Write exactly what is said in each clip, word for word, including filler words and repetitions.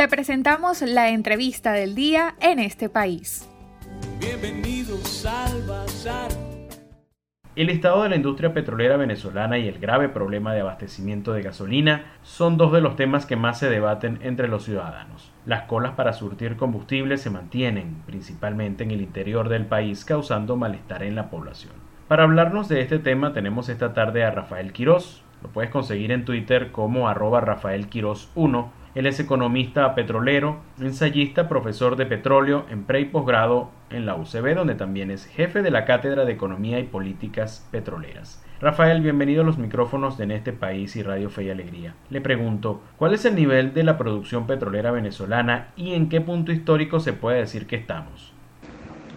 Te presentamos la entrevista del día en este país. Bienvenidos al Bazar. El estado de la industria petrolera venezolana y el grave problema de abastecimiento de gasolina son dos de los temas que más se debaten entre los ciudadanos. Las colas para surtir combustible se mantienen, principalmente en el interior del país, causando malestar en la población. Para hablarnos de este tema tenemos esta tarde a Rafael Quiroz. Lo puedes conseguir en Twitter como arroba Rafael Quiroz uno. Él es economista petrolero, ensayista, profesor de petróleo en pre y posgrado en la U C V, donde también es jefe de la Cátedra de Economía y Políticas Petroleras. Rafael, bienvenido a los micrófonos de En este país y Radio Fe y Alegría. Le pregunto, ¿cuál es el nivel de la producción petrolera venezolana y en qué punto histórico se puede decir que estamos?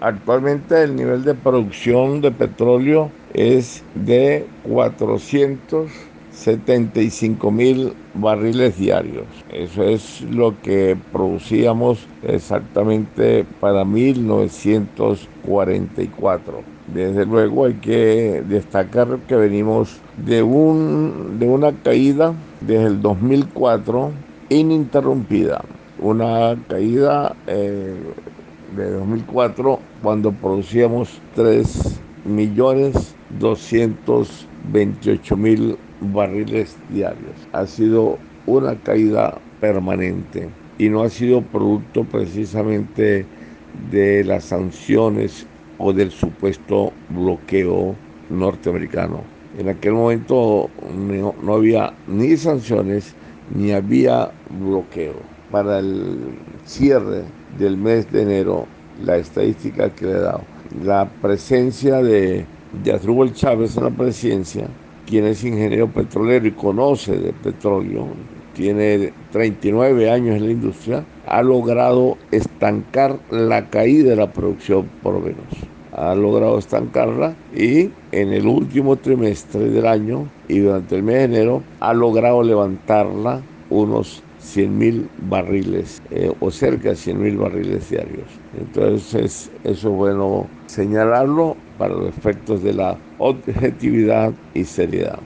Actualmente el nivel de producción de petróleo es de cuatrocientos setenta y cinco mil barriles diarios. Eso es lo que producíamos exactamente para mil novecientos cuarenta y cuatro. Desde luego hay que destacar que venimos de un de una caída desde el dos mil cuatro ininterrumpida. Una caída eh, de dos mil cuatro cuando producíamos tres millones doscientos veintiocho mil barriles diarios. Ha sido una caída permanente y no ha sido producto precisamente de las sanciones o del supuesto bloqueo norteamericano. En aquel momento no, no había ni sanciones ni había bloqueo. Para el cierre del mes de enero, la estadística que le he dado, la presencia de, de Hugo Chávez en la presidencia, quien es ingeniero petrolero y conoce de petróleo, tiene treinta y nueve años en la industria, ha logrado estancar la caída de la producción, por lo menos. Ha logrado estancarla y en el último trimestre del año y durante el mes de enero ha logrado levantarla unos cien mil barriles eh, o cerca de cien mil barriles diarios. Entonces eso es bueno señalarlo para los efectos de la objetividad y seriedad.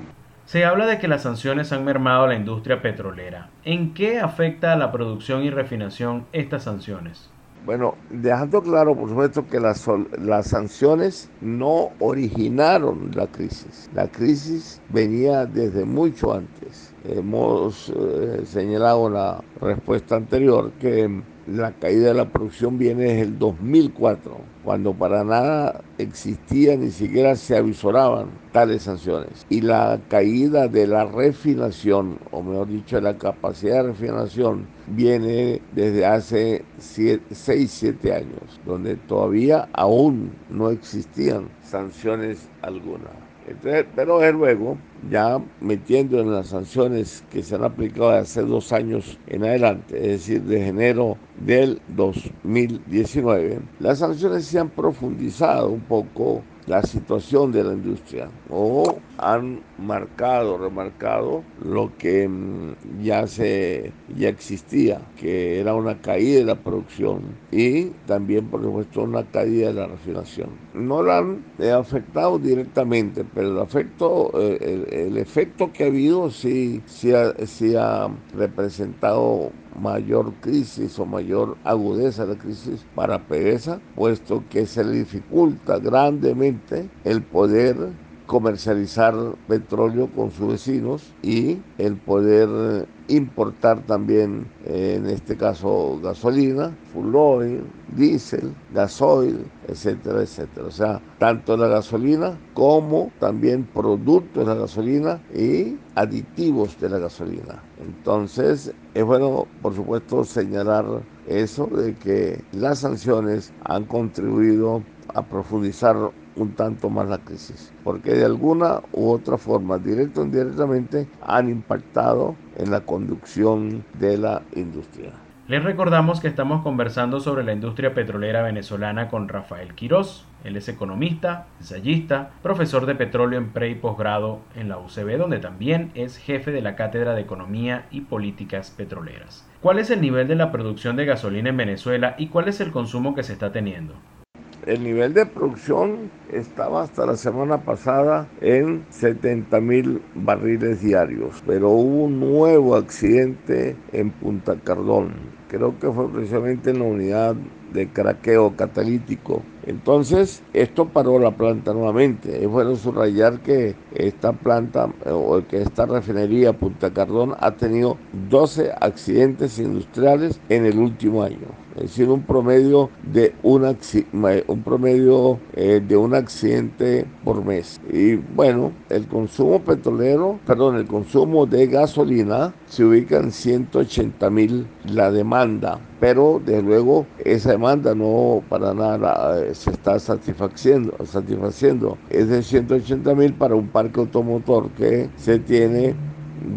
Se habla de que las sanciones han mermado a la industria petrolera. ¿En qué afecta a la producción y refinación estas sanciones? Bueno, dejando claro, por supuesto, que las, las sanciones no originaron la crisis. La crisis venía desde mucho antes. Hemos eh, señalado en la respuesta anterior que la caída de la producción viene desde el dos mil cuatro, cuando para nada existían, ni siquiera se avisoraban tales sanciones. Y la caída de la refinación, o mejor dicho, la capacidad de refinación, viene desde hace seis, siete años, donde todavía aún no existían sanciones alguna. Entonces, pero es luego, ya metiendo en las sanciones que se han aplicado de hace dos años en adelante, es decir, desde enero del dos mil diecinueve, las sanciones se han profundizado un poco la situación de la industria o han marcado, remarcado lo que ya, se, ya existía, que era una caída de la producción y también, por supuesto, una caída de la refinación. No la han eh, afectado directamente, pero el, afecto, eh, el, el efecto que ha habido sí, sí, ha, sí ha representado mayor crisis o mayor agudeza de la crisis para P D V S A, puesto que se le dificulta grandemente el poder comercializar petróleo con sus vecinos y el poder importar también, en este caso, gasolina, full oil, diésel, gasoil, etcétera, etcétera. O sea, tanto la gasolina como también productos de la gasolina y aditivos de la gasolina. Entonces, es bueno, por supuesto, señalar eso de que las sanciones han contribuido a profundizar un tanto más la crisis, porque de alguna u otra forma, directa o indirectamente, han impactado en la conducción de la industria. Les recordamos que estamos conversando sobre la industria petrolera venezolana con Rafael Quiroz. Él es economista, ensayista, profesor de petróleo en pre y posgrado en la U C V, donde también es jefe de la Cátedra de Economía y Políticas Petroleras. ¿Cuál es el nivel de la producción de gasolina en Venezuela y cuál es el consumo que se está teniendo? El nivel de producción estaba hasta la semana pasada en setenta mil barriles diarios, pero hubo un nuevo accidente en Punta Cardón. Creo que fue precisamente en la unidad de craqueo catalítico. Entonces, esto paró la planta nuevamente. Es bueno subrayar que esta planta, o que esta refinería Punta Cardón, ha tenido doce accidentes industriales en el último año. Es decir, un promedio de un, un promedio eh, de un accidente por mes. Y bueno, el consumo petrolero, perdón, el consumo de gasolina se ubica en ciento ochenta mil la demanda, pero desde luego esa demanda no para nada se está satisfaciendo, satisfaciendo. Es de ciento ochenta mil para un parque automotor que se tiene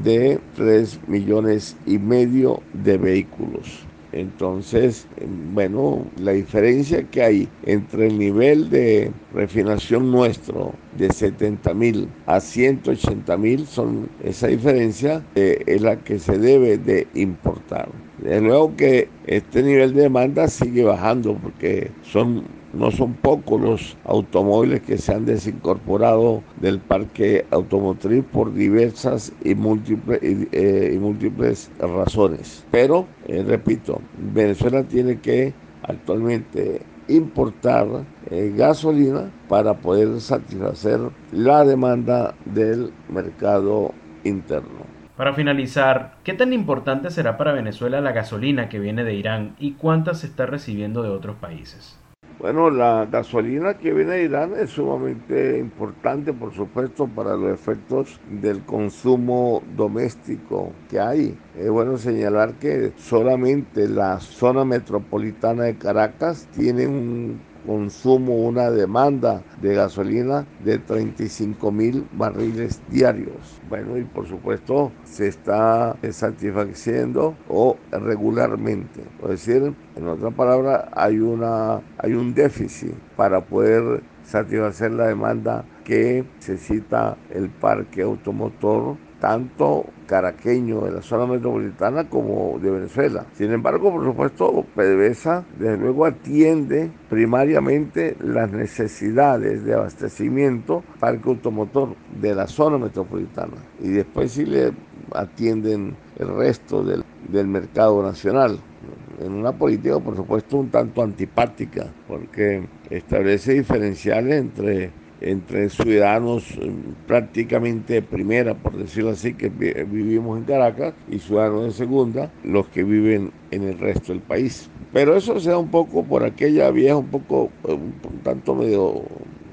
de tres millones y medio de vehículos. Entonces, bueno, la diferencia que hay entre el nivel de refinación nuestro de setenta mil a ciento ochenta mil, son, esa diferencia eh, es la que se debe de importar. De nuevo que este nivel de demanda sigue bajando porque son... no son pocos los automóviles que se han desincorporado del parque automotriz por diversas y múltiples, y, eh, y múltiples razones. Pero, eh, repito, Venezuela tiene que actualmente importar eh, gasolina para poder satisfacer la demanda del mercado interno. Para finalizar, ¿qué tan importante será para Venezuela la gasolina que viene de Irán y cuánta se está recibiendo de otros países? Bueno, la gasolina que viene de Irán es sumamente importante, por supuesto, para los efectos del consumo doméstico que hay. Es bueno señalar que solamente la zona metropolitana de Caracas tiene un consumo, una demanda de gasolina de treinta y cinco mil barriles diarios. Bueno, y por supuesto se está satisfaciendo o regularmente. Es decir, en otras palabras, hay una hay un déficit para poder satisfacer la demanda que necesita el parque automotor, tanto caraqueño de la zona metropolitana como de Venezuela. Sin embargo, por supuesto, P D V S A desde luego atiende primariamente las necesidades de abastecimiento parque automotor de la zona metropolitana y después sí le atienden el resto del, del mercado nacional. En una política, por supuesto, un tanto antipática, porque establece diferenciales entre entre ciudadanos prácticamente de primera, por decirlo así, que vivimos en Caracas, y ciudadanos de segunda, los que viven en el resto del país. Pero eso se da un poco por aquella vieja, un poco, un tanto medio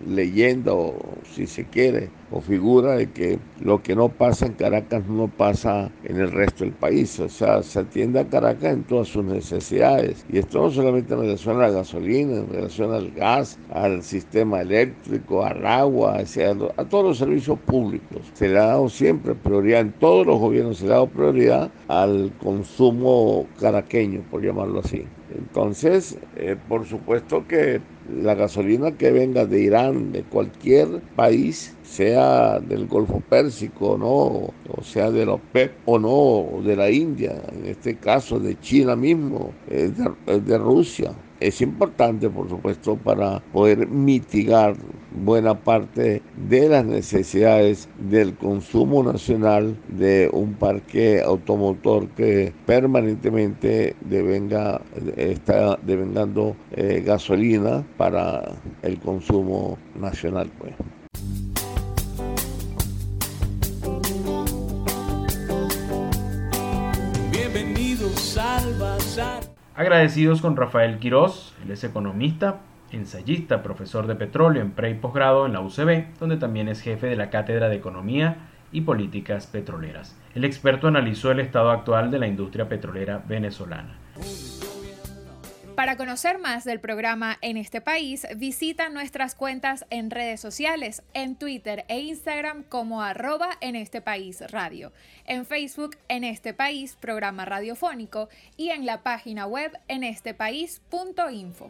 leyenda, o si se quiere, o figura de que lo que no pasa en Caracas no pasa en el resto del país. O sea, se atiende a Caracas en todas sus necesidades. Y esto no solamente en relación a la gasolina, en relación al gas, al sistema eléctrico, al agua, a todos los servicios públicos. Se le ha dado siempre prioridad, en todos los gobiernos se le ha dado prioridad al consumo caraqueño, por llamarlo así. Entonces, eh, por supuesto que la gasolina que venga de Irán, de cualquier país, sea del Golfo Pérsico o no, o sea de la OPEP o no, o de la India, en este caso de China mismo, eh, de, de Rusia, es importante, por supuesto, para poder mitigar buena parte de las necesidades del consumo nacional de un parque automotor que permanentemente devenga, está devengando eh, gasolina para el consumo nacional, pues. Bienvenidos al Bazar. Agradecidos con Rafael Quiroz, él es economista, ensayista, profesor de petróleo en pre y posgrado en la U C V, donde también es jefe de la Cátedra de Economía y Políticas Petroleras. El experto analizó el estado actual de la industria petrolera venezolana. Para conocer más del programa en este país, visita nuestras cuentas en redes sociales, en Twitter e Instagram como arroba en este país radio, en Facebook en este país programa radiofónico y en la página web en este país punto info.